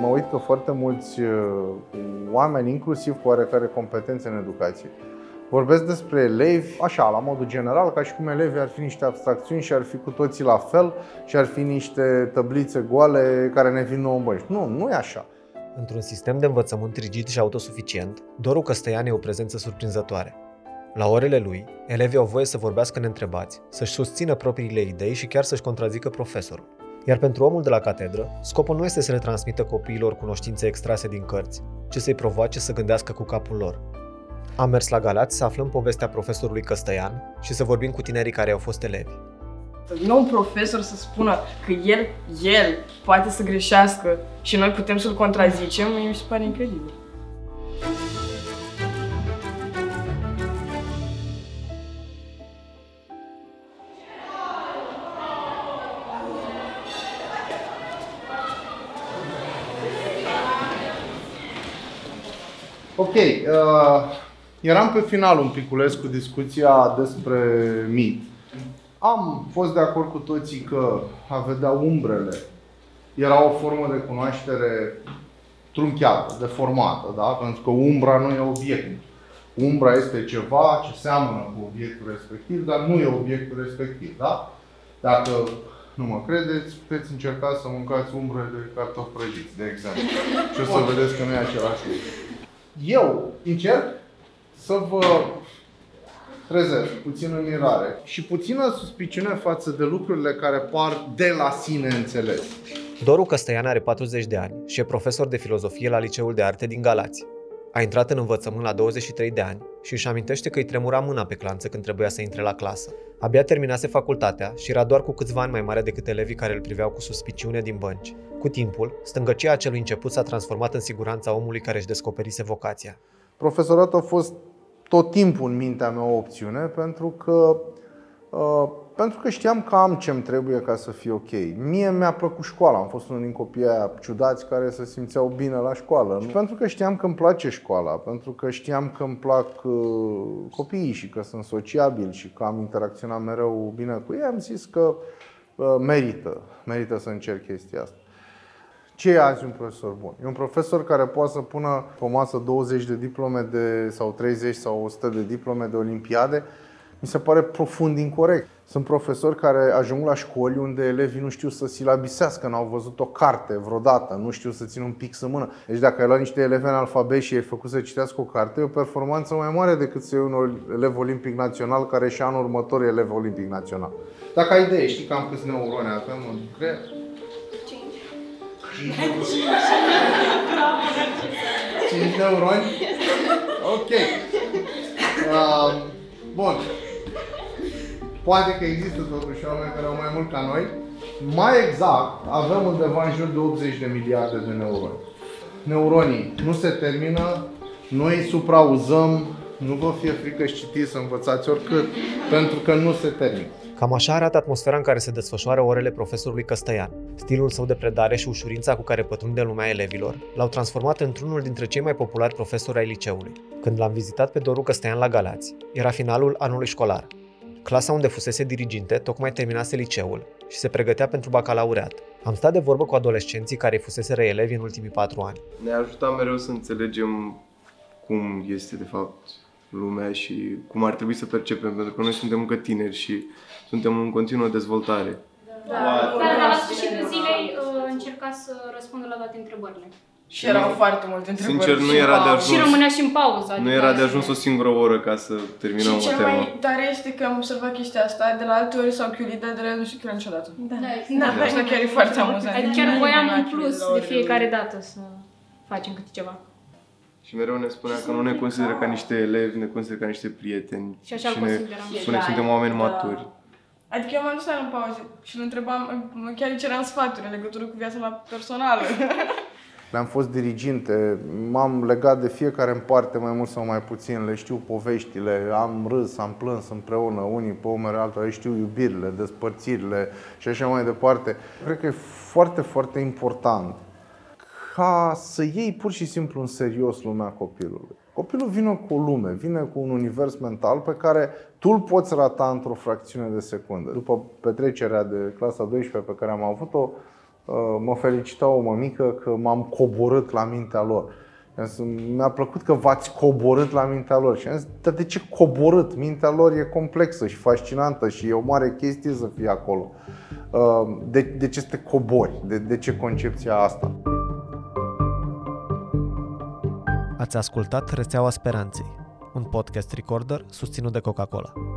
mă uit că foarte mulți oameni, inclusiv cu oarecare competențe în educație, vorbesc despre elevi, așa, la modul general, ca și cum elevii ar fi niște abstracțiuni și ar fi cu toții la fel și ar fi niște tăblițe goale care ne vin nouă în băști. Nu, nu e așa. Într-un sistem de învățământ rigid și autosuficient, Doru Căstăian e o prezență surprinzătoare. La orele lui, elevii au voie să vorbească neîntrebați, să-și susțină propriile idei și chiar să-și contrazică profesorul. Iar pentru omul de la catedră, scopul nu este să le transmită copiilor cunoștințe extrase din cărți, ci să-i provoace să gândească cu capul lor. Am mers la Galați să aflăm povestea profesorului Căstăian și să vorbim cu tinerii care au fost elevi. Nu un profesor să spună că el poate să greșească și noi putem să-l contrazicem, mi se pare incredibil. Ok, eram pe final un piculeț cu discuția despre mit. Am fost de acord cu toții că a vedea umbrele era o formă de cunoaștere trunchiată, deformată, da? Pentru că umbra nu e obiectul. Umbra este ceva ce seamănă cu obiectul respectiv, dar nu e obiectul respectiv, da? Dacă nu mă credeți, puteți încerca să mâncați umbre de cartofi prăjiți, de exemplu. Și o să vedeți că nu e același lucru. Eu încerc să vă trezesc puțină mirare și puțină suspiciune față de lucrurile care par de la sine înțeles. Doru Căstăian are 40 de ani și e profesor de filozofie la Liceul de Arte din Galați. A intrat în învățământ la 23 de ani și își amintește că îi tremura mâna pe clanță când trebuia să intre la clasă. Abia terminase facultatea și era doar cu câțiva ani mai mare decât elevii care îl priveau cu suspiciune din bănci. Cu timpul, stângăcia acelui început s-a transformat în siguranța omului care își descoperise vocația. Profesoratul a fost tot timpul în mintea mea o opțiune, pentru că știam că am ce-mi trebuie ca să fie ok. Mie mi-a plăcut școala, am fost unul din copiii aia ciudați care se simțeau bine la școală. Și pentru că știam că îmi place școala, pentru că știam că îmi plac copiii și că sunt sociabil și că am interacționat mereu bine cu ei, am zis că merită să încerc chestia asta. Ce e azi un profesor bun? E un profesor care poate să pună pe o masă 20 de diplome sau 30 sau 100 de diplome de olimpiade. Mi se pare profund incorect. Sunt profesori care ajung la școli unde elevii nu știu să silabisească, n-au văzut o carte vreodată, nu știu să țină un pix în mână. Deci dacă ai luat niște elevi analfabeti și ai făcut să citească o carte, e o performanță mai mare decât să iei un elev olimpic național care și anul următor e elev olimpic național. Dacă ai idee, știi cam câți neuroni avem în creier? 5 neuroni? Ok. Bun. Poate că există totuși oameni care au mai mult ca noi. Mai exact, avem undeva în jur de 80 de miliarde de neuroni. Neuronii nu se termină, noi îi suprauzăm, nu vă fie frică să citiți, să învățați oricât, pentru că nu se termină. Cam așa arată atmosfera în care se desfășoară orele profesorului Căstăian. Stilul său de predare și ușurința cu care pătrunde lumea elevilor l-au transformat într-unul dintre cei mai populari profesori ai liceului. Când l-am vizitat pe Doru Căstăian la Galați, era finalul anului școlar. Clasa unde fusese diriginte tocmai terminase liceul și se pregătea pentru bacalaureat. Am stat de vorbă cu adolescenții care fuseseră elevi în ultimii 4 ani. Ne-a ajutat mereu să înțelegem cum este de fapt lumea și cum ar trebui să percepem, pentru că noi suntem încă tineri și suntem în continuă dezvoltare. Dar la sfârșitul zilei încerca să răspundă la toate întrebările. Și erau foarte multe întrebări. Sincer, nu era de ajuns. Și rămânea și în pauză. Nu era de ajuns o singură oră ca să terminăm o temă. Și cel mai tare este că am observat chestia asta de la alte ori sau chiulit, dar nu știu chiar niciodată. Da, asta chiar e foarte amuzant. Adică chiar voiam un plus de fiecare dată să facem câte ceva. Și mereu ne spunea că nu ne consideră ca niște elevi, ne consideră ca niște prieteni. Și așa considerăm. Spune că suntem oameni maturi. Adică eu m-am dus în pauză și îl întrebam, chiar îi ceream sfaturi în legătură cu viața mea personală. Le-am fost diriginte, m-am legat de fiecare în parte, mai mult sau mai puțin, le știu poveștile, am râs, am plâns împreună, unii pe umeri, altora, le știu iubirile, despărțirile și așa mai departe. Cred că e foarte, foarte important ca să iei pur și simplu în serios lumea copilului. Copilul vine cu o lume, vine cu un univers mental pe care tu îl poți rata într-o fracțiune de secundă. După petrecerea de clasa 12 pe care am avut-o, mă felicita o mămică că m-am coborât la mintea lor. Mi-a plăcut că v-ați coborât la mintea lor. Și am zis, dar de ce coborât? Mintea lor e complexă și fascinantă și e o mare chestie să fie acolo. De ce te cobori? De ce concepția asta? Ați ascultat Rețeaua Speranței, un podcast recorder susținut de Coca-Cola.